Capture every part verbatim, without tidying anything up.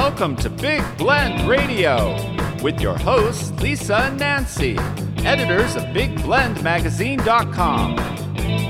Welcome to Big Blend Radio with your hosts, Lisa and Nancy, editors of Big Blend Magazine dot com. Hey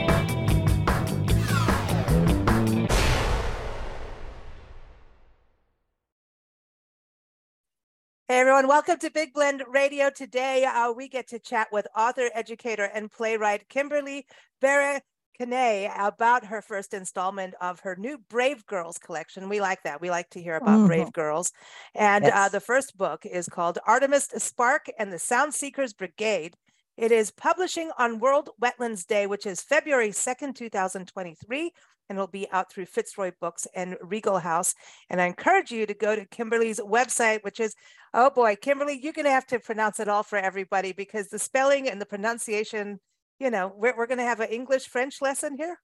everyone, welcome to Big Blend Radio. Today uh, we get to chat with author, educator, and playwright Kimberly Barrett Kane about her first installment of her new Brave Girls collection. We like that. We like to hear about mm-hmm. Brave Girls. And yes. uh, the first book is called Artemis Spark and the Sound Seekers Brigade. It is publishing on World Wetlands Day, which is February second, two thousand twenty-three, and it'll be out through Fitzroy Books and Regal House. And I encourage you to go to Kimberly's website, which is, oh boy, Kimberly, you're going to have to pronounce it all for everybody because the spelling and the pronunciation, you know, we're, we're going to have an English French lesson here.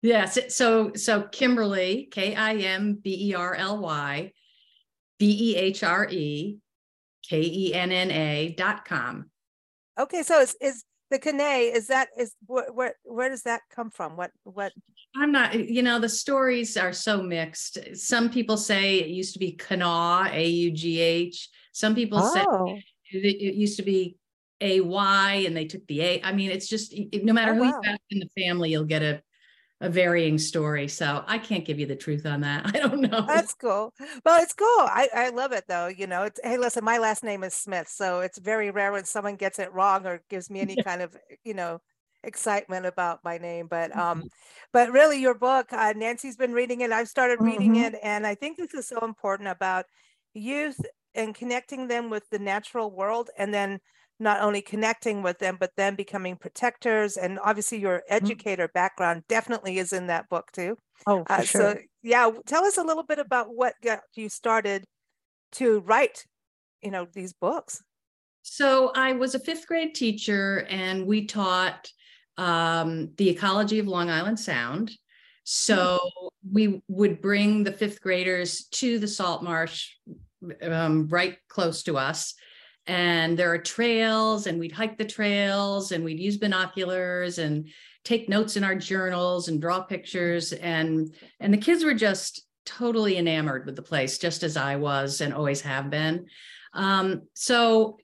Yes. So, so Kimberly, K I M B E R L Y, B E H R E, K E N N A dot com. Okay. So is, is the Kane, is that, is wh- where, where does that come from? What, what? I'm not, you know, the stories are so mixed. Some people say it used to be Kanaw, A U G H. Some people oh. say it, it used to be A Y, and they took the A. I mean, it's just no matter oh, who wow. you ask in the family, you'll get a, a varying story. So I can't give you the truth on that. I don't know. That's cool. Well, it's cool. I, I love it though. You know, it's, hey, listen, my last name is Smith, so it's very rare when someone gets it wrong or gives me any kind of, you know, excitement about my name. But um, but really, your book, uh, Nancy's been reading it. I've started reading mm-hmm. it, and I think this is so important about youth and connecting them with the natural world, and then not only connecting with them, but then becoming protectors. And obviously your educator mm-hmm. background definitely is in that book too. Oh, for uh, sure. So yeah, tell us a little bit about what got you started to write, you know, these books. So I was a fifth grade teacher and we taught um, the ecology of Long Island Sound. So mm-hmm. we would bring the fifth graders to the salt marsh um, right close to us. And there are trails and we'd hike the trails and we'd use binoculars and take notes in our journals and draw pictures. And, and the kids were just totally enamored with the place, just as I was and always have been. Um, so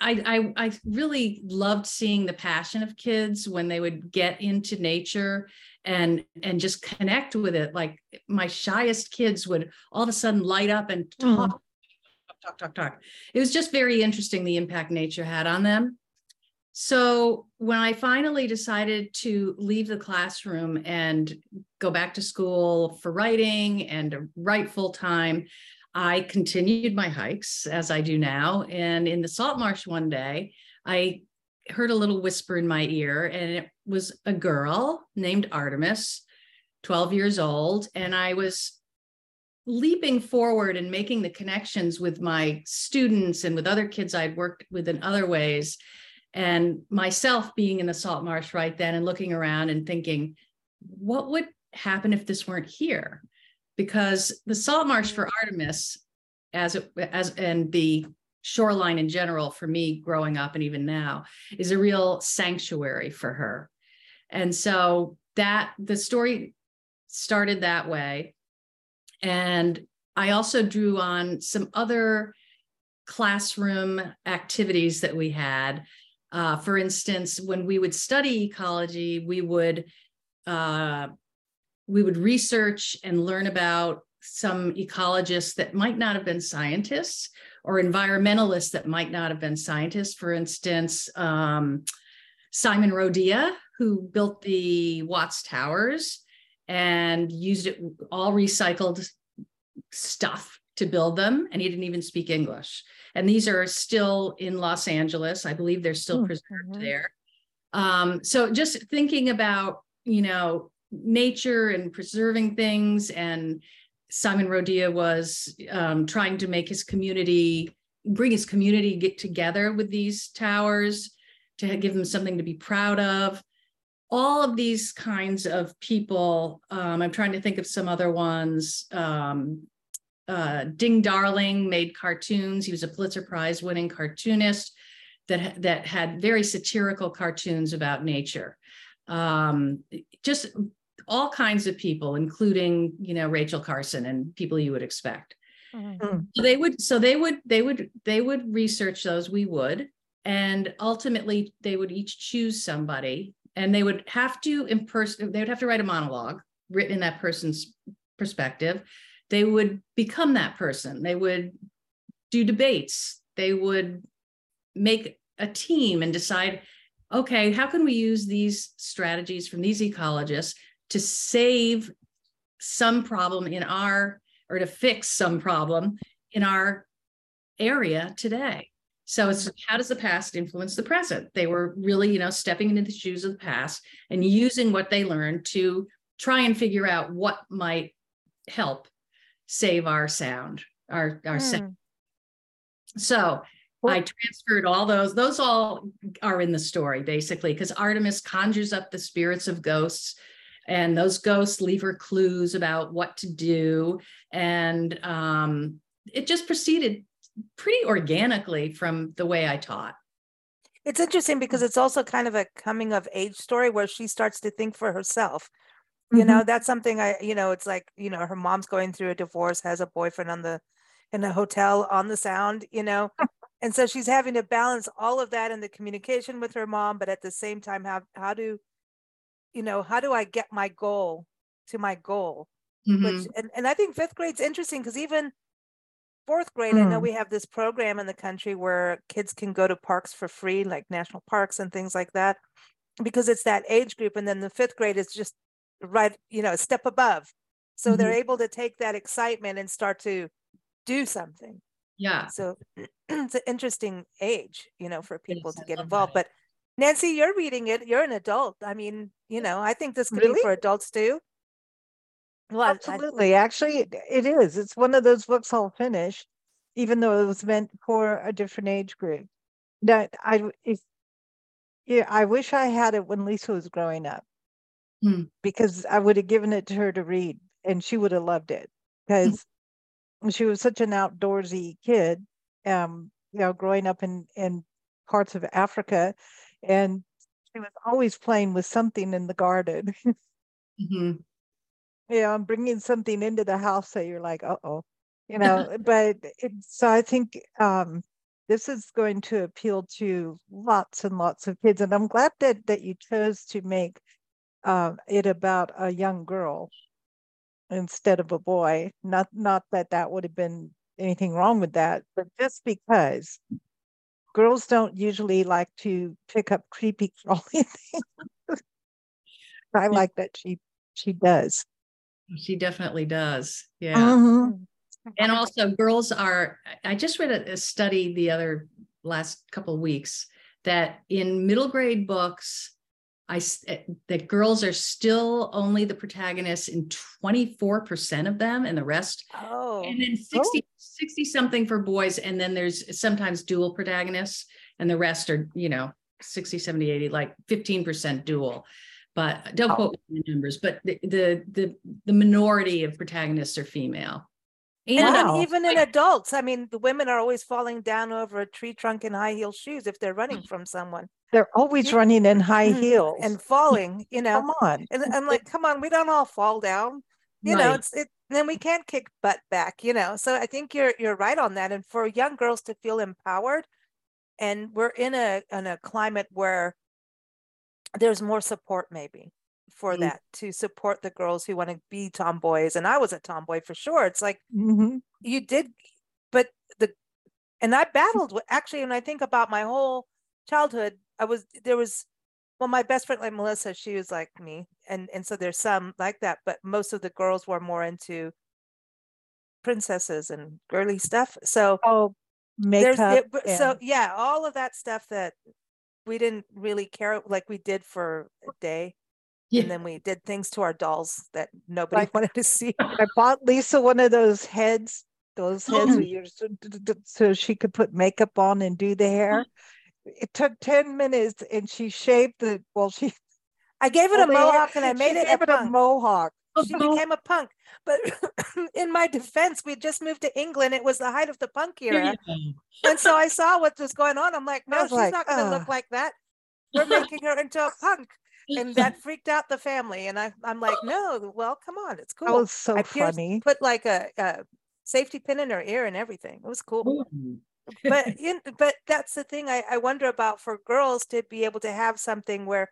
I, I, I really loved seeing the passion of kids when they would get into nature and, and just connect with it. Like my shyest kids would all of a sudden light up and talk. Mm. Talk, talk, talk. It was just very interesting, the impact nature had on them. So when I finally decided to leave the classroom and go back to school for writing and write full time, I continued my hikes as I do now. And in the salt marsh one day, I heard a little whisper in my ear, and it was a girl named Artemis, twelve years old. And I was leaping forward and making the connections with my students and with other kids I'd worked with in other ways, and myself being in the salt marsh right then and looking around and thinking, what would happen if this weren't here? Because the salt marsh for Artemis, as it, as and the shoreline in general for me growing up and even now, is a real sanctuary for her. And so that the story started that way. And I also drew on some other classroom activities that we had. Uh, for instance, when we would study ecology, we would uh, we would research and learn about some ecologists that might not have been scientists or environmentalists that might not have been scientists. For instance, um, Simon Rodia, who built the Watts Towers, and used it all recycled stuff to build them. And he didn't even speak English. And these are still in Los Angeles. I believe they're still oh, preserved okay. there. Um, so just thinking about, you know, nature and preserving things. And Simon Rodia was um, trying to make his community, bring his community get together with these towers to give them something to be proud of. All of these kinds of people, um, I'm trying to think of some other ones. Um, uh, Ding Darling made cartoons. He was a Pulitzer Prize winning cartoonist that, that had very satirical cartoons about nature. Um, just all kinds of people, including, you know, Rachel Carson and people you would expect. Mm-hmm. So they would, so they would, they would, they would research those, we would, and ultimately they would each choose somebody, and they would have to impersonate, they would have to write a monologue written in that person's perspective. They would become that person. They would do debates. They would make a team and decide, okay, how can we use these strategies from these ecologists to save some problem in our, or to fix some problem in our area today? So it's, how does the past influence the present? They were really, you know, stepping into the shoes of the past and using what they learned to try and figure out what might help save our sound, our, our mm. sound. So I transferred all those, those all are in the story basically, because Artemis conjures up the spirits of ghosts, and those ghosts leave her clues about what to do. And um, it just proceeded pretty organically from the way I taught. It's interesting because it's also kind of a coming of age story where she starts to think for herself. You mm-hmm. know, that's something I, you know, it's like, you know, her mom's going through a divorce, has a boyfriend on the, in a hotel on the sound, you know. And so she's having to balance all of that in the communication with her mom, but at the same time, how how do, you know, how do I get my goal to my goal? Mm-hmm. Which, and, and I think fifth grade's interesting because even fourth grade, mm. I know we have this program in the country where kids can go to parks for free, like national parks and things like that, because it's that age group. And then the fifth grade is just right, you know, a step above. So mm-hmm. they're able to take that excitement and start to do something. Yeah. So it's an interesting age, you know, for people yes, to get involved. That. But Nancy, you're reading it. You're an adult. I mean, you know, I think this could really? be for adults too. Well, absolutely. I, I, Actually, it is. It's one of those books I'll finish, even though it was meant for a different age group. That I, if, yeah, I wish I had it when Lisa was growing up, mm. because I would have given it to her to read, and she would have loved it because. Mm. She was such an outdoorsy kid, um, you know, growing up in, in parts of Africa, and she was always playing with something in the garden. Mm-hmm. Yeah, I'm bringing something into the house that you're like, uh-oh, you know. But it, so I think um, this is going to appeal to lots and lots of kids, and I'm glad that that you chose to make uh, it about a young girl instead of a boy. Not not that that would have been anything wrong with that, but just because girls don't usually like to pick up creepy crawly things. I like that she she does. She definitely does. Yeah. Uh-huh. And also girls are, I just read a, a study the other last couple of weeks that in middle grade books, I, that girls are still only the protagonists in twenty-four percent of them, and the rest, oh. and then sixty, oh. sixty something for boys. And then there's sometimes dual protagonists, and the rest are, you know, sixty, seventy, eighty, like fifteen percent dual, but don't oh. quote the numbers, but the, the, the, the minority of protagonists are female. And wow. even in like, adults, I mean, the women are always falling down over a tree trunk in high heel shoes if they're running from someone. They're always yeah. running in high heels and falling, you know. Come on. And I'm like, come on, we don't all fall down. You right. know, it's it then we can't kick butt back, you know. So I think you're you're right on that. And for young girls to feel empowered, and we're in a in a climate where there's more support maybe for mm-hmm. that, to support the girls who want to be tomboys. And I was a tomboy for sure. It's like mm-hmm. you did, but the, and I battled with, actually, when I think about my whole childhood, I was, there was, well, my best friend, like Melissa, she was like me. And, and so there's some like that, but most of the girls were more into princesses and girly stuff. So, oh, makeup. It, and- so yeah, all of that stuff that we didn't really care, like we did for a day. Yeah. And then we did things to our dolls that nobody like, wanted to see. I bought Lisa one of those heads, those heads we used to, so she could put makeup on and do the hair. It took ten minutes, and she shaved the, well, she. I gave it well, a mohawk, and I made it, it a mohawk. She became a punk. But in my defense, we just moved to England. It was the height of the punk era. And so I saw what was going on. I'm like, no, she's like, not going to uh, look like that. We're making her into a punk. And that freaked out the family. And I, I'm like, no, well, come on, it's cool. That was so I funny. Put like a, a safety pin in her ear and everything. It was cool. but in, but that's the thing I, I wonder about for girls to be able to have something where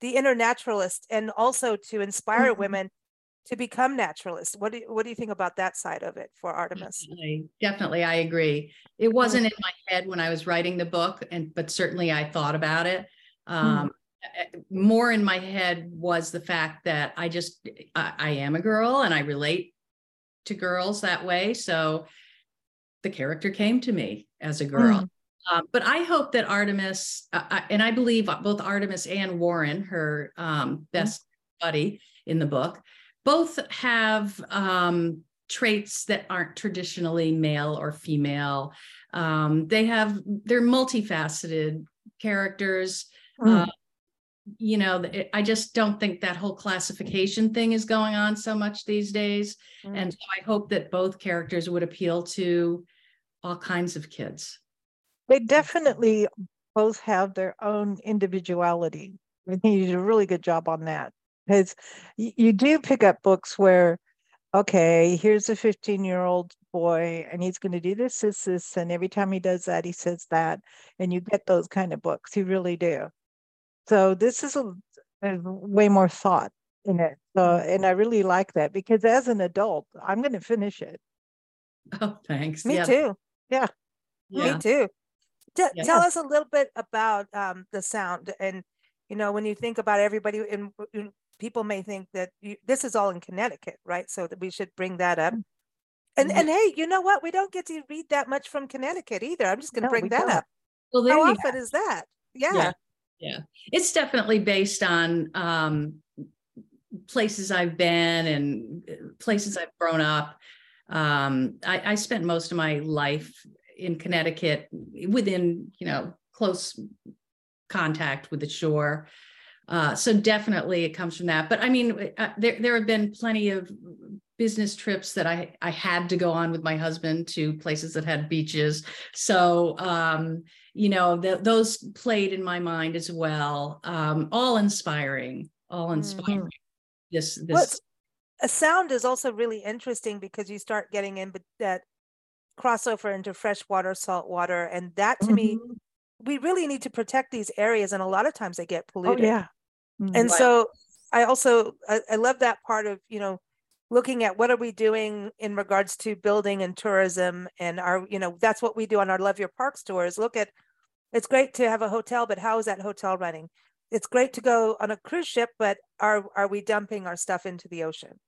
the internaturalist and also to inspire mm-hmm. women to become naturalists. What do you, what do you think about that side of it for Artemis? Definitely, definitely, I agree. It wasn't in my head when I was writing the book, and but certainly I thought about it. Um, mm-hmm. More in my head was the fact that I just I, I am a girl and I relate to girls that way. So the character came to me as a girl. Mm-hmm. Um, but I hope that Artemis, uh, I, and I believe both Artemis and Warren, her um, best mm-hmm. buddy in the book, both have um, traits that aren't traditionally male or female. Um, they have, they're multifaceted characters. Mm-hmm. Uh, you know, it, I just don't think that whole classification thing is going on so much these days. Mm-hmm. And so I hope that both characters would appeal to all kinds of kids. They definitely both have their own individuality. I think you did a really good job on that, because you do pick up books where, okay, here's a fifteen-year-old boy, and he's going to do this, this, this, and every time he does that, he says that, and you get those kind of books. You really do. So this is a, a way more thought in it, so, and I really like that, because as an adult, I'm going to finish it. Oh, thanks. Me yeah. too. Yeah. yeah. Me too. T- yes. Tell us a little bit about um, the sound. And, you know, when you think about everybody, and people may think that you, this is all in Connecticut, right? So that we should bring that up. And mm-hmm. and hey, you know what? We don't get to read that much from Connecticut either. I'm just going to no, bring that don't. up. Well, there How you often have. is that? Yeah. yeah. Yeah. It's definitely based on um, places I've been and places I've grown up. Um, I, I spent most of my life in Connecticut, within, you know, close contact with the shore. Uh, so definitely it comes from that. But I mean, uh, there there have been plenty of business trips that I, I had to go on with my husband to places that had beaches. So, um, you know, th- those played in my mind as well. Um, all inspiring, all inspiring. Mm-hmm. This, this well, a sound is also really interesting, because you start getting in, but that crossover into freshwater, saltwater, and that to mm-hmm. me, we really need to protect these areas, and a lot of times they get polluted. Oh, yeah. Mm-hmm. And wow. so I also I, I love that part of, you know, looking at what are we doing in regards to building and tourism, and our, you know, that's what we do on our Love Your Parks tours. Look at, it's great to have a hotel, but how is that hotel running? It's great to go on a cruise ship, but are are we dumping our stuff into the ocean?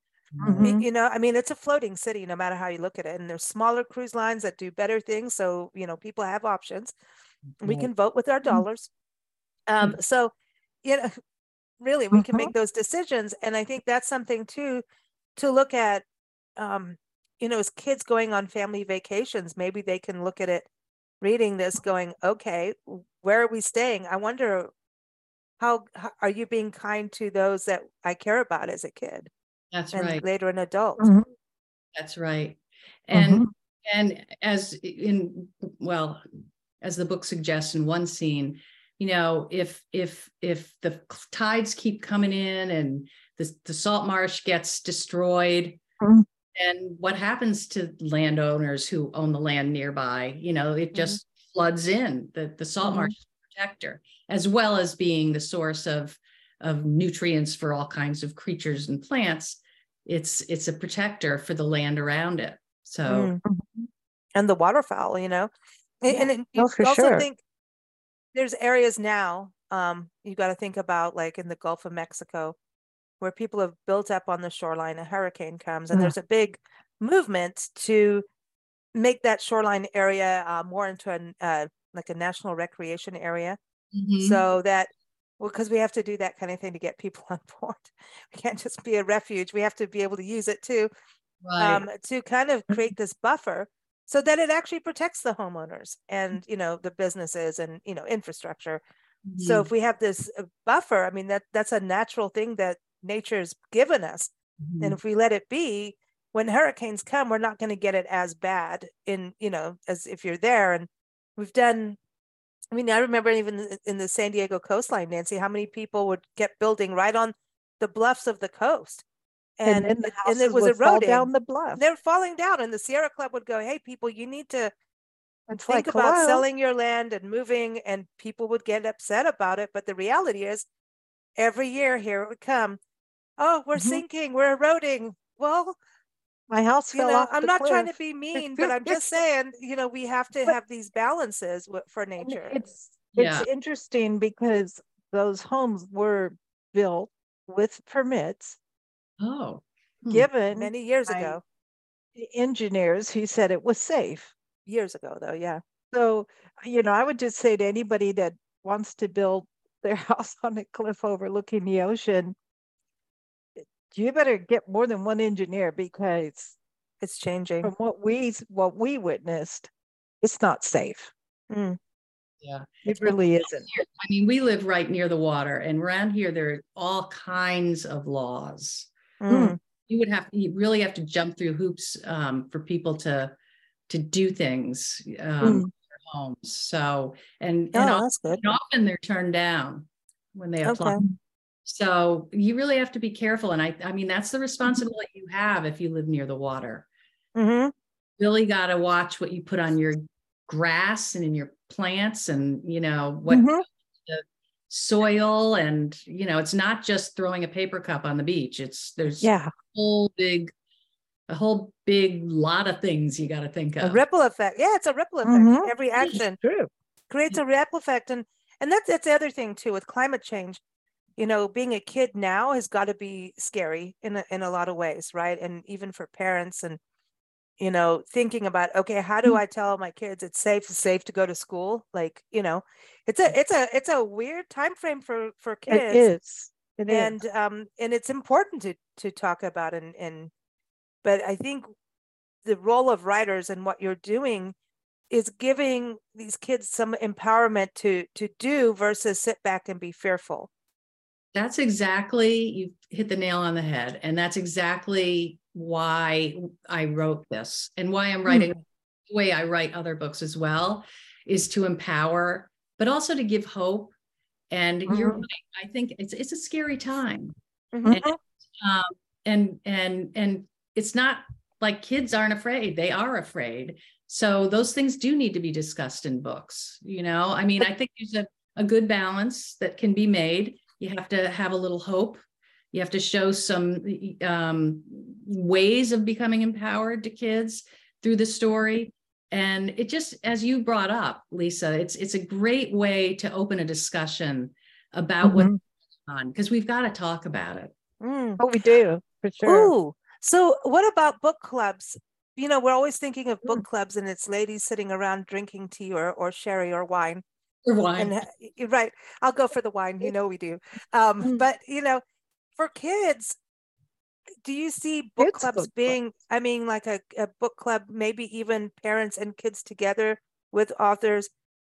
Mm-hmm. You know, I mean, it's a floating city, no matter how you look at it. And there's smaller cruise lines that do better things. So, you know, people have options. We can vote with our dollars. Um, so, you know, really, we can make those decisions. And I think that's something, too, to look at, um, you know, as kids going on family vacations, maybe they can look at it, reading this, going, okay, where are we staying? I wonder, how, how are you being kind to those that I care about as a kid? That's and right. Later, an adult. Mm-hmm. That's right. And mm-hmm. and as in well, as the book suggests in one scene, you know, if if if the tides keep coming in and the the salt marsh gets destroyed, mm-hmm. then what happens to landowners who own the land nearby? You know, it mm-hmm. just floods in. The the salt mm-hmm. marsh is a protector, as well as being the source of of nutrients for all kinds of creatures and plants. It's it's a protector for the land around it. So, mm. and the waterfowl, you know, and, yeah. and it, you oh, also sure. think there's areas now. Um, you got to think about, like in the Gulf of Mexico, where people have built up on the shoreline. A hurricane comes, and mm. there's a big movement to make that shoreline area uh, more into an uh, like a national recreation area, mm-hmm. so that. Well, because we have to do that kind of thing to get people on board. We can't just be a refuge. We have to be able to use it too, right. um, to kind of create this buffer so that it actually protects the homeowners and, you know, the businesses and, you know, infrastructure. Mm-hmm. So if we have this buffer, I mean, that that's a natural thing that nature's given us. Mm-hmm. And if we let it be, when hurricanes come, we're not going to get it as bad in, you know, as if you're there. And we've done I mean, I remember even in the San Diego coastline, Nancy, how many people would get building right on the bluffs of the coast. And, and, the and it was eroding down the bluff. They're falling down, and the Sierra Club would go, "Hey, people, you need to it's think like, about hello. selling your land and moving." And people would get upset about it. But the reality is, every year here it would come. Oh, we're mm-hmm. sinking. We're eroding. Well, my house fell you know, off. I'm not cliff. trying to be mean, but I'm just saying, you know, we have to but, have these balances for nature. It's it's yeah. interesting because those homes were built with permits. Oh, given many years ago, the engineers who said it was safe years ago, though. Yeah. So, you know, I would just say to anybody that wants to build their house on a cliff overlooking the ocean, you better get more than one engineer, because it's changing. From what we what we witnessed, it's not safe. Mm. Yeah, it really isn't. I mean, we live right near the water, and around here there are all kinds of laws. Mm. You would have, you really have to jump through hoops um, for people to to do things um, mm. in their homes. So, and, oh, and, often, and often they're turned down when they apply. Okay. So you really have to be careful. And I, I mean, that's the responsibility you have if you live near the water. Mm-hmm. Really got to watch what you put on your grass and in your plants, and you know what mm-hmm. the soil, and you know it's not just throwing a paper cup on the beach. It's there's yeah. a whole big, a whole big lot of things you got to think of. A ripple effect. Yeah, it's a ripple effect. Mm-hmm. Every action true. creates a ripple effect, and and that's that's the other thing too with climate change. You know, being a kid now has got to be scary in a, in a lot of ways, right? And even for parents and. You know, thinking about, okay, how do I tell my kids it's safe, it's safe to go to school? Like, you know, it's a, it's a, it's a weird time frame for, for kids. It is. It and, is. um, and it's important to, to talk about. And, and, but I think the role of writers and what you're doing is giving these kids some empowerment to, to do versus sit back and be fearful. That's exactly, you hit the nail on the head. And that's exactly why I wrote this, and why I'm writing mm-hmm. the way I write other books as well, is to empower, but also to give hope. And mm-hmm. you're right. I think it's it's a scary time. Mm-hmm. And, um, and, and, and it's not like kids aren't afraid. They are afraid. So those things do need to be discussed in books. You know, I mean, I think there's a, a good balance that can be made. You have to have a little hope. You have to show some um, ways of becoming empowered to kids through the story. And it just, as you brought up, Lisa, it's it's a great way to open a discussion about mm-hmm. what's going on, because we've got to talk about it. Mm. Oh, we do, for sure. Ooh, so what about book clubs? You know, we're always thinking of book clubs, and it's ladies sitting around drinking tea or or sherry or wine. Or wine. And, right. I'll go for the wine. You know we do. Um, but, you know, for kids, do you see book it's clubs book being, club. I mean, like a, a book club, maybe even parents and kids together with authors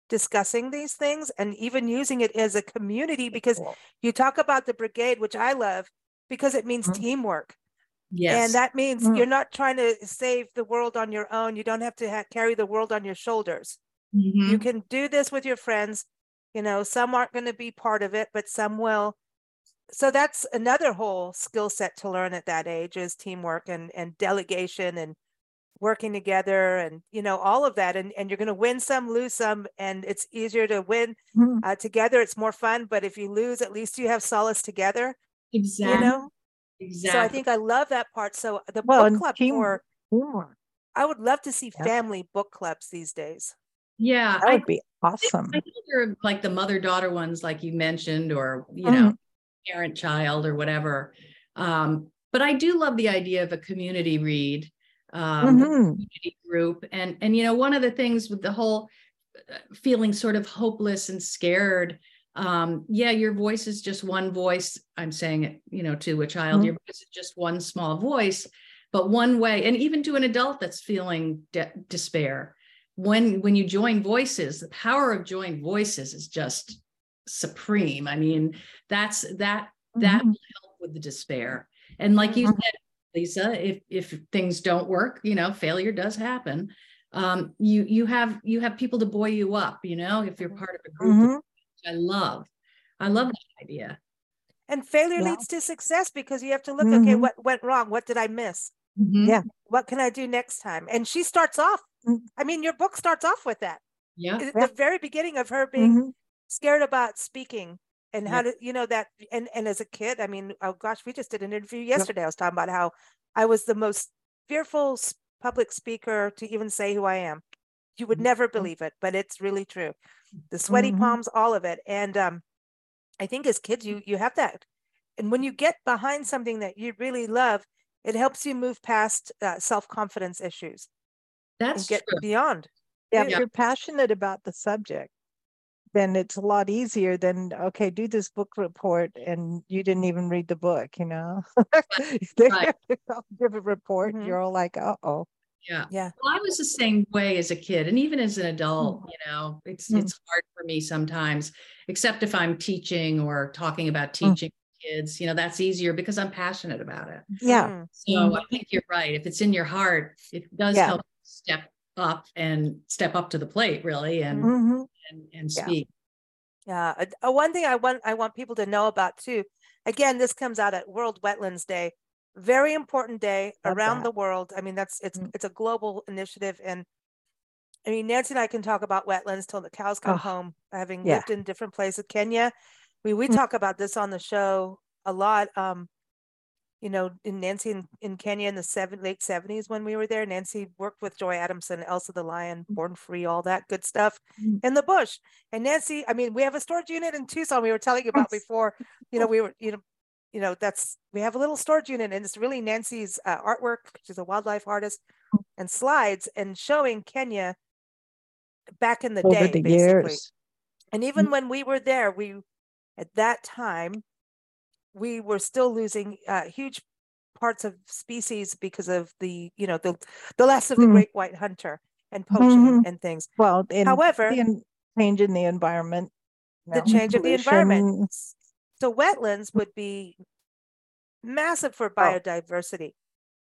discussing these things, and even using it as a community? Because you talk about the brigade, which I love, because it means mm-hmm. teamwork. Yes. And that means mm-hmm. you're not trying to save the world on your own. You don't have to ha- carry the world on your shoulders. Mm-hmm. You can do this with your friends. You know, some aren't going to be part of it, but some will. So that's another whole skill set to learn at that age, is teamwork and, and delegation and working together, and, you know, all of that. And, and you're going to win some, lose some, and it's easier to win uh, together. It's more fun. But if you lose, at least you have solace together. Exactly. You know? Exactly. So I think I love that part. So the well, book club team, more, teamwork. I would love to see yeah. family book clubs these days. Yeah. That would I, be awesome. I think they're like the mother-daughter ones, like you mentioned, or, you mm. know, parent child or whatever, um, but I do love the idea of a community read, um, mm-hmm. community group, and and you know one of the things with the whole feeling sort of hopeless and scared, um, yeah, your voice is just one voice. I'm saying it, you know, to a child, mm-hmm. your voice is just one small voice, but one way, and even to an adult that's feeling de- despair. When when you join voices, the power of joined voices is just supreme. I mean, that's that that mm-hmm. will help with the despair. And like you said, Lisa, if if things don't work, you know, failure does happen. um, you you have you have people to buoy you up, you know, if you're part of a group. Mm-hmm. I love, I love that idea. And failure yeah. leads to success, because you have to look, mm-hmm. okay, what went wrong? What did I miss? Mm-hmm. Yeah. What can I do next time? And she starts off. Mm-hmm. I mean, your book starts off with that. Yeah. At yeah. the very beginning of her being mm-hmm. scared about speaking. And how to, you know, that, and, and as a kid, I mean, oh gosh, we just did an interview yesterday. Yep. I was talking about how I was the most fearful public speaker to even say who I am. You would mm-hmm. never believe it, but it's really true. The sweaty mm-hmm. palms, all of it. And um, I think as kids, you, you have that. And when you get behind something that you really love, it helps you move past uh, self-confidence issues. That's get true. Beyond. Yeah, if yeah. you're passionate about the subject, then it's a lot easier than, okay, do this book report and you didn't even read the book, you know? They right. give a report, mm-hmm. you're all like, uh-oh. Yeah. yeah. Well, I was the same way as a kid and even as an adult, mm-hmm. you know, it's mm-hmm. it's hard for me sometimes, except if I'm teaching or talking about teaching mm-hmm. kids, you know, that's easier because I'm passionate about it. Yeah. So mm-hmm. I think you're right. If it's in your heart, it does yeah. help you step up and step up to the plate, really. And mm-hmm. And, and speak. Yeah. yeah. Uh, one thing I want I want people to know about too. Again, this comes out at World Wetlands Day. Very important day Love around that. The world. I mean, that's it's mm-hmm. it's a global initiative, and I mean, Nancy and I can talk about wetlands till the cows come oh, home. Having yeah. lived in different places, Kenya, we we mm-hmm. talk about this on the show a lot. Um, you know, in Nancy in, in Kenya in the seven, late seventies when we were there, Nancy worked with Joy Adamson, Elsa the Lion, Born Free, all that good stuff in the bush. And Nancy, I mean, we have a storage unit in Tucson we were telling you about before, you know, we were, you know, you know, that's, we have a little storage unit, and it's really Nancy's uh, artwork, she's a wildlife artist, and slides, and showing Kenya back in the Over day, the basically. Years. And even when we were there, we, at that time, we were still losing uh, huge parts of species because of the, you know, the the loss of the mm. great white hunter and poaching mm-hmm. and things. Well, in, however, the change in the environment, you know, the change pollution. Of the environment. So wetlands would be massive for biodiversity.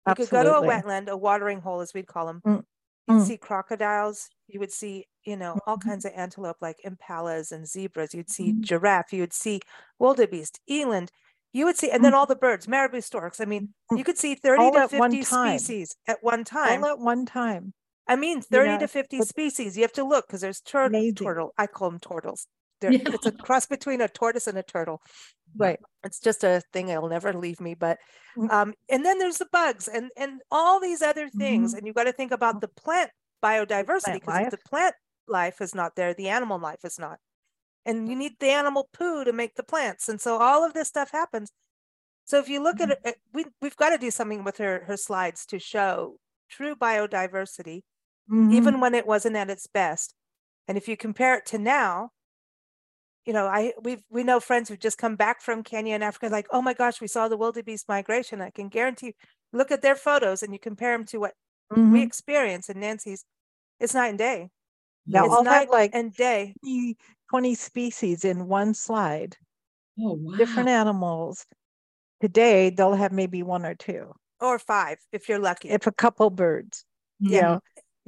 Oh, you could absolutely. Go to a wetland, a watering hole, as we'd call them. Mm. You'd mm. see crocodiles. You would see, you know, all mm-hmm. kinds of antelope like impalas and zebras. You'd see mm-hmm. giraffe. You would see wildebeest, eland. You would see, and then all the birds, marabou storks. I mean, you could see thirty to fifty species at one time. All at one time. I mean, thirty you know, to fifty species. You have to look, because there's tur- turtle. I call them turtles. Yeah. It's a cross between a tortoise and a turtle. Right. It's just a thing that'll never leave me. But, um, and then there's the bugs and, and all these other things. Mm-hmm. And you've got to think about the plant biodiversity, because if the plant life is not there, the animal life is not. And you need the animal poo to make the plants. And so all of this stuff happens. So if you look mm-hmm. at it, we, we've got to do something with her, her slides to show true biodiversity, mm-hmm. even when it wasn't at its best. And if you compare it to now, you know, I we've, we know friends who've just come back from Kenya and Africa, like, oh my gosh, we saw the wildebeest migration. I can guarantee you, look at their photos and you compare them to what mm-hmm. we experience in Nancy's, it's night and day. Now, it's all night like and day. The, twenty species in one slide, oh, wow. different animals. Today, they'll have maybe one or two. Or five, if you're lucky. If a couple birds, yeah. you know.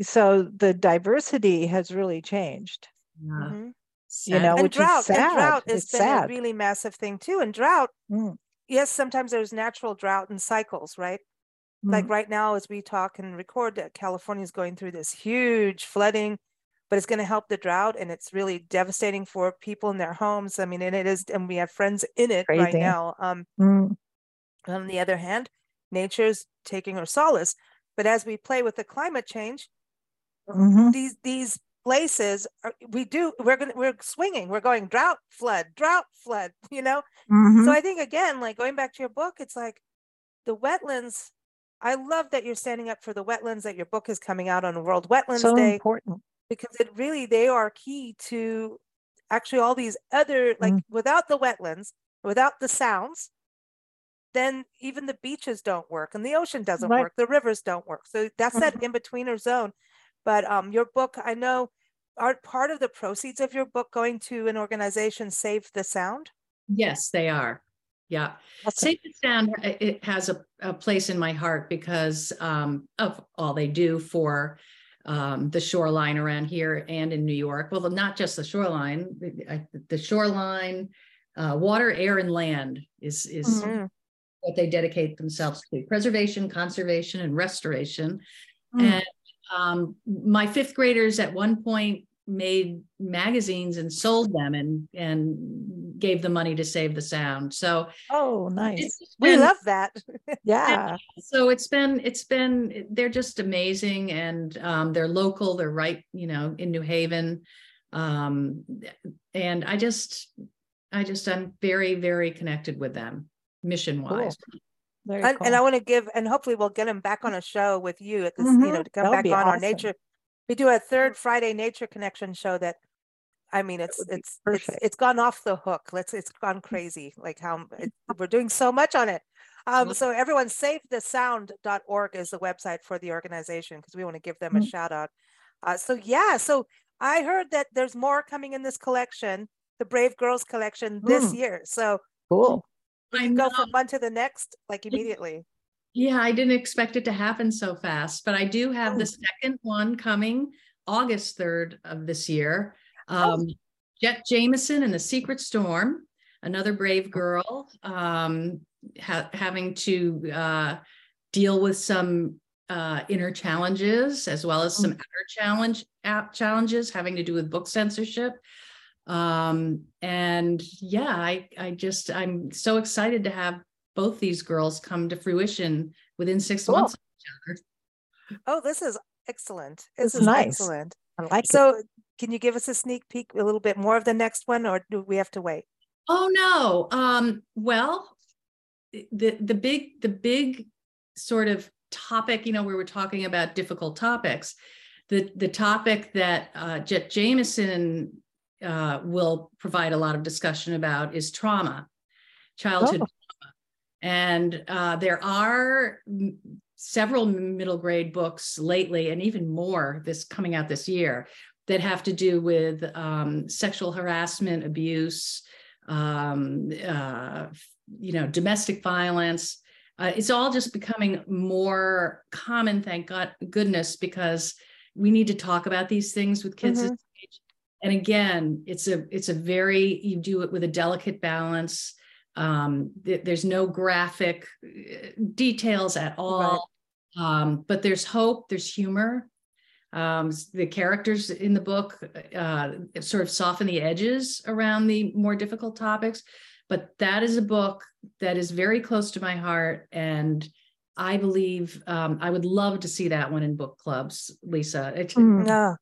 So the diversity has really changed, yeah. you know, and which drought, is sad. And drought has it's been sad. A really massive thing too. And drought, mm. yes, sometimes there's natural drought and cycles, right? Mm. Like right now, as we talk and record, California is going through this huge flooding, but it's going to help the drought, and it's really devastating for people in their homes. I mean, and it is, and we have friends in it Crazy. Right now. Um, mm. On the other hand, nature's taking her solace, but as we play with the climate change, mm-hmm. these, these places are, we do, we're going to, we're swinging, we're going drought, flood, drought, flood, you know? Mm-hmm. So I think again, like going back to your book, it's like the wetlands. I love that you're standing up for the wetlands, that your book is coming out on World Wetlands so Day. So important. Because it really, they are key to actually all these other, like mm. without the wetlands, without the sounds, then even the beaches don't work, and the ocean doesn't right. work, the rivers don't work. So that's that in-betweener zone. But um, your book, I know, are part of the proceeds of your book going to an organization, Save the Sound? Yes, they are. Yeah. Awesome. Save the Sound, it has a, a place in my heart because um, of all they do for um, the shoreline around here and in New York. Well, not just the shoreline, the, the shoreline, uh, water, air, and land is, is mm-hmm. what they dedicate themselves to: preservation, conservation, and restoration. Mm. And um, my fifth graders at one point made magazines and sold them and and gave the money to Save the Sound. So oh nice been, we love that. Yeah, so it's been it's been they're just amazing, and um they're local, they're right you know in New Haven, um and I just I just I'm very very connected with them mission wise. Cool. Very cool. And, and I want to give, and hopefully we'll get them back on a show with you at this mm-hmm. you know to come That'll back on awesome. Our nature. We do a third Friday Nature Connection show that, I mean, it's it's, it's it's gone off the hook. Let's it's gone crazy. Like how it, we're doing so much on it. Um, so everyone, save the sound dot org is the website for the organization, because we want to give them a mm-hmm. shout out. Uh, so yeah, so I heard that there's more coming in this collection, the Brave Girls collection mm. this year. So cool. You go from one to the next, like immediately. Yeah, I didn't expect it to happen so fast, but I do have oh. the second one coming August third of this year. Um, oh. Jet Jameson and the Secret Storm, another brave girl um, ha having to uh, deal with some uh, inner challenges, as well as some outer challenge app challenges having to do with book censorship. Um, and yeah, I, I just, I'm so excited to have both these girls come to fruition within six cool. months of each other. Oh, this is excellent. This, this is nice. Excellent. I like so, it. So can you give us a sneak peek a little bit more of the next one, or do we have to wait? Oh no. Um, well, the, the big, the big sort of topic, you know, we were talking about difficult topics. The, the topic that uh, Jet Jameson uh, will provide a lot of discussion about is trauma, childhood oh. And uh, there are several middle grade books lately, and even more this coming out this year, that have to do with um, sexual harassment, abuse, um, uh, you know, domestic violence. Uh, it's all just becoming more common, thank God, goodness, because we need to talk about these things with kids mm-hmm. at this age. And again, it's a it's a very you do it with a delicate balance. Um, th there's no graphic details at all, right. um, but there's hope, there's humor. Um, the characters in the book uh, sort of soften the edges around the more difficult topics, but that is a book that is very close to my heart. And I believe um, I would love to see that one in book clubs, Lisa. It's, mm, yeah.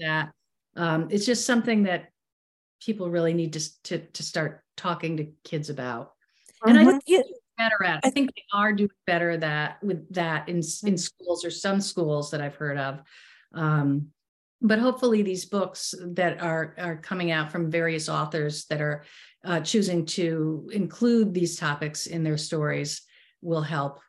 that. Um, it's just something that people really need to, to, to start talking to kids about. And mm-hmm. I think they're better at it. I think they are doing better that with that in, in schools, or some schools that I've heard of. Um, but hopefully these books that are, are coming out from various authors that are uh, choosing to include these topics in their stories will help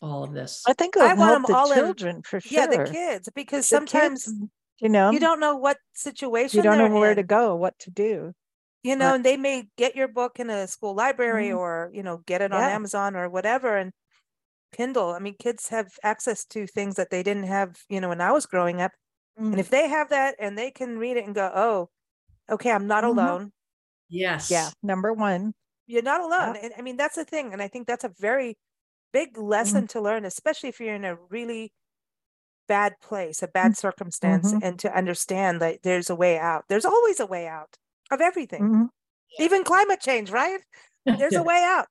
all of this. I think I want them all the children in, for sure. Yeah, the kids, because the sometimes kids, you know, you don't know what situation you don't know where in. to go, what to do. You know, and they may get your book in a school library mm-hmm. or, you know, get it yeah. on Amazon or whatever, and Kindle. I mean, kids have access to things that they didn't have, you know, when I was growing up. Mm-hmm. And if they have that and they can read it and go, oh, okay, I'm not mm-hmm. alone. Yes. Yeah. Number one. You're not alone. Yeah. And I mean, that's the thing. And I think that's a very big lesson mm-hmm. to learn, especially if you're in a really bad place, a bad mm-hmm. circumstance, mm-hmm. and to understand that there's a way out. There's always a way out. Of everything, mm-hmm. even climate change, right? There's a way out.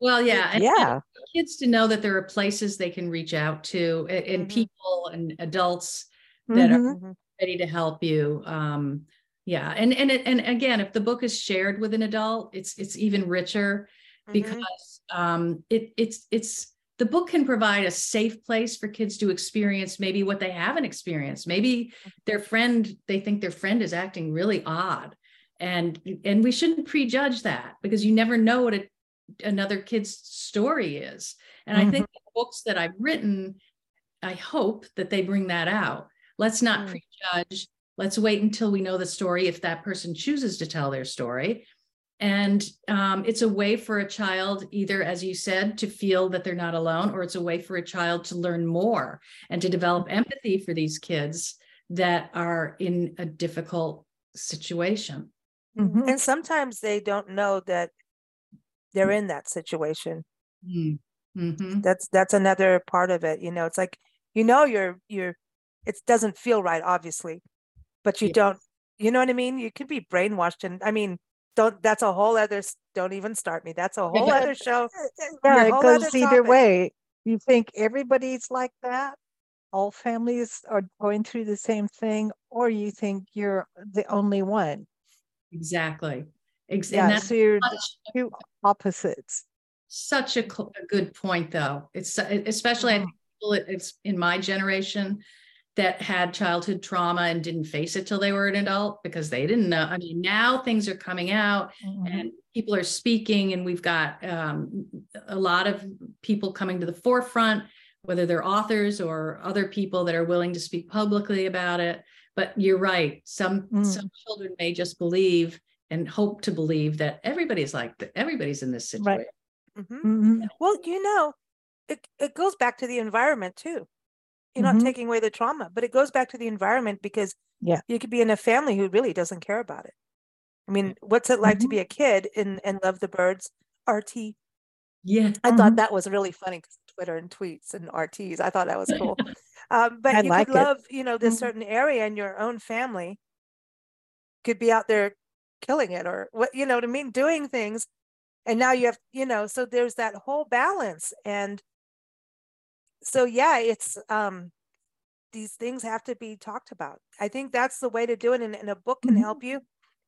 Well, yeah. And yeah. kids to know that there are places they can reach out to, and mm-hmm. people and adults that mm-hmm. are ready to help you. Um, yeah. And, and, and again, if the book is shared with an adult, it's, it's even richer mm-hmm. because um, it, it's, it's, the book can provide a safe place for kids to experience maybe what they haven't experienced. Maybe their friend, they think their friend is acting really odd. And and we shouldn't prejudge that, because you never know what a, another kid's story is. And mm-hmm. I think the books that I've written, I hope that they bring that out. Let's not mm. prejudge. Let's wait until we know the story, if that person chooses to tell their story. And um, it's a way for a child, either, as you said, to feel that they're not alone, or it's a way for a child to learn more and to develop empathy for these kids that are in a difficult situation. Mm-hmm. And sometimes they don't know that they're in that situation. Mm-hmm. That's, that's another part of it. You know, it's like, you know, you're, you're, it doesn't feel right, obviously, but you yes. don't, you know what I mean? You could be brainwashed. And I mean, don't, that's a whole other, don't even start me. That's a whole other show. Yeah, it goes either topic. Way. You think everybody's like that? All families are going through the same thing, or you think you're the only one. Exactly. Exactly. Yeah, so you're such, two opposites. Such a, cl- a good point, though. It's especially, I think people, it's in my generation that had childhood trauma and didn't face it till they were an adult because they didn't know. I mean, now things are coming out mm-hmm. and people are speaking, and we've got um, a lot of people coming to the forefront, whether they're authors or other people that are willing to speak publicly about it. But you're right. Some, mm. some children may just believe and hope to believe that everybody's like that. Everybody's in this situation. Right. Mm-hmm. Mm-hmm. Well, you know, it, it goes back to the environment too. You're mm-hmm. not taking away the trauma, but it goes back to the environment because yeah. you could be in a family who really doesn't care about it. I mean, what's it like mm-hmm. to be a kid and, and love the birds? R T. Yeah. I mm-hmm. thought that was really funny. Twitter and tweets and R Ts. I thought that was cool. Um, but I you like could love, it. you know, this mm-hmm. certain area in your own family could be out there killing it or what, you know what I mean? Doing things. And now you have, you know, so there's that whole balance. And so, yeah, it's um, these things have to be talked about. I think that's the way to do it. And, and a book can mm-hmm. help you.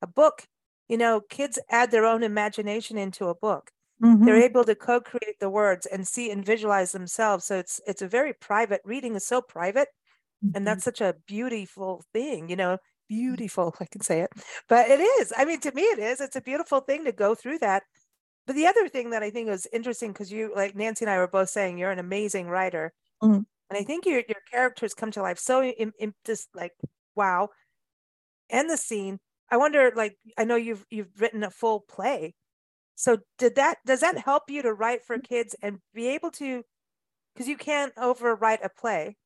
A book, you know, kids add their own imagination into a book. Mm-hmm. They're able to co-create the words and see and visualize themselves. So it's it's a very private, reading is so private. Mm-hmm. And that's such a beautiful thing, you know, beautiful, I can say it, but it is. I mean, to me, it is. It's a beautiful thing to go through that. But the other thing that I think is interesting, because you, like Nancy and I were both saying, you're an amazing writer. Mm-hmm. And I think your, your characters come to life. So in, in just like, wow. And the scene, I wonder, like, I know you've you've written a full play. So did that, does that help you to write for kids and be able to, because you can't overwrite a play?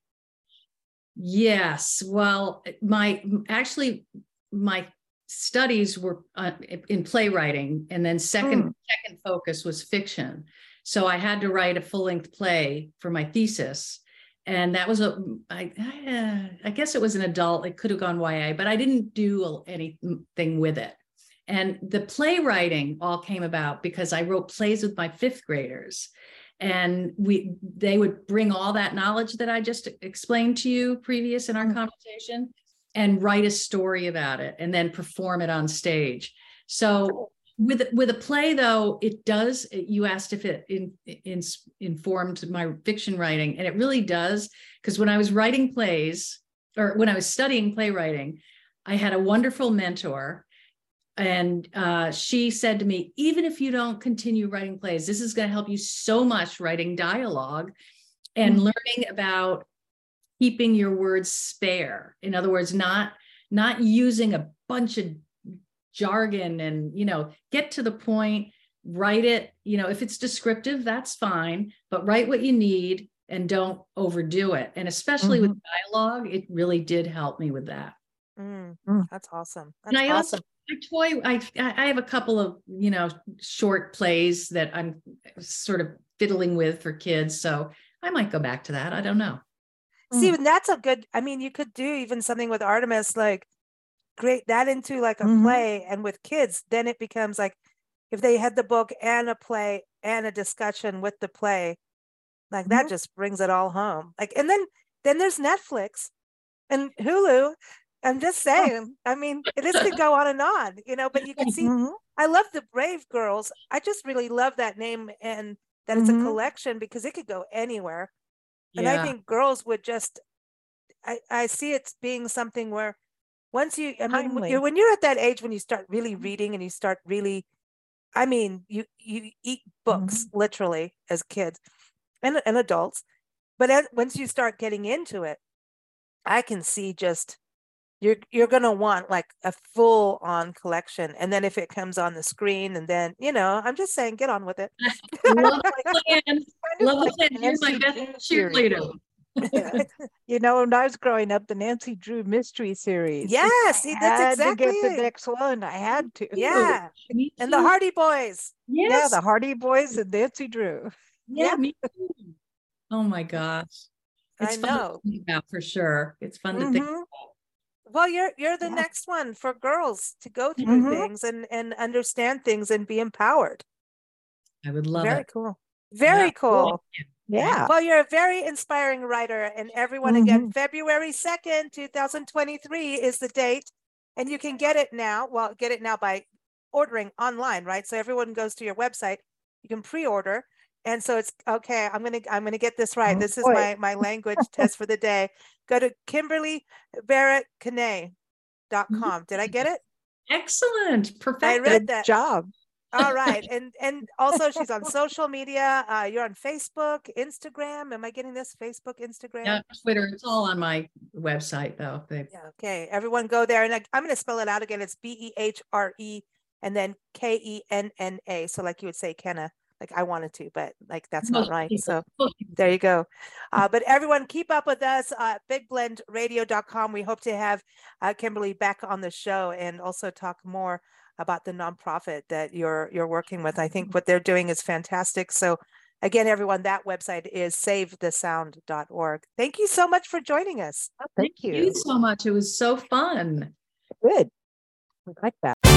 Yes. Well, my, actually my studies were uh, in playwriting, and then second, mm. second focus was fiction. So I had to write a full length play for my thesis. And that was, a, I, I, uh, I guess it was an adult, it could have gone Y A, but I didn't do anything with it. And the playwriting all came about because I wrote plays with my fifth graders, and we they would bring all that knowledge that I just explained to you previous in our conversation and write a story about it and then perform it on stage. So with with a play, though, it does, you asked if it in, in, informed my fiction writing, and it really does, because when I was writing plays, or when I was studying playwriting, I had a wonderful mentor. And uh, she said to me, even if you don't continue writing plays, this is going to help you so much writing dialogue and mm-hmm. learning about keeping your words spare. In other words, not not using a bunch of jargon and, you know, get to the point, write it. You know, if it's descriptive, that's fine, but write what you need and don't overdo it. And especially mm-hmm. with dialogue, it really did help me with that. Mm-hmm. That's awesome. That's and I awesome. Also I toy. I I have a couple of, you know, short plays that I'm sort of fiddling with for kids. So I might go back to that. I don't know. See, mm. that's a good, I mean, you could do even something with Artemis, like create that into like a mm-hmm. play, and with kids, then it becomes like if they had the book and a play and a discussion with the play, like mm-hmm. that just brings it all home. Like, and then, then there's Netflix and Hulu. I'm just saying, I mean, this could go on and on, you know, but you can see, mm-hmm. I love the Brave Girls. I just really love that name, and that mm-hmm. it's a collection, because it could go anywhere. Yeah. And I think girls would just, I, I see it being something where once you, I mean, when you're, when you're at that age, when you start really reading and you start really, I mean, you, you eat books mm-hmm. literally as kids and, and adults, but as, once you start getting into it, I can see just, You're you're gonna want like a full on collection, and then if it comes on the screen, and then you know, I'm just saying, get on with it. Love the plan. Love the plan. You're my best cheerleader. Yeah. You know, when I was growing up, the Nancy Drew mystery series. Yes, yeah, that's exactly. I had to get the next one. I had to. Yeah, and the Hardy Boys. Yes. Yeah, the Hardy Boys and Nancy Drew. Yeah, yeah. Me too. Oh my gosh, it's I fun know. To think about for sure. It's fun mm-hmm. to think about. Well, you're you're the yeah. next one for girls to go through mm-hmm. things and and understand things and be empowered. I would love very it. Cool. Very yeah. cool. Yeah. Yeah. Well, you're a very inspiring writer, and everyone mm-hmm. again, February second, two thousand twenty-three is the date, and you can get it now. Well, get it now by ordering online, right? So everyone goes to your website, you can pre-order. And so it's okay. I'm going to, I'm going to get this right. Oh, this is boy. my, my language test for the day. Go to Kimberly Barrett Kane dot com. Did I get it? Excellent. Perfect. I read that. Good job. All right. And and also she's on social media. Uh, you're on Facebook, Instagram. Am I getting this? Facebook, Instagram? Yeah, Twitter. It's all on my website, though. Babe. Yeah, okay. Everyone go there. And I, I'm going to spell it out again. It's B E H R E and then K E N N A. So like you would say Kenna, like I wanted to, but like that's not right. So there you go. Uh, but everyone keep up with us at big blend radio dot com. We hope to have uh, Kimberly back on the show and also talk more about the nonprofit that you're you're working with. I think what they're doing is fantastic. So again, everyone, that website is save the sound dot org. Thank you so much for joining us. Oh, thank, thank you. you so much. It was so fun. Good. We like that.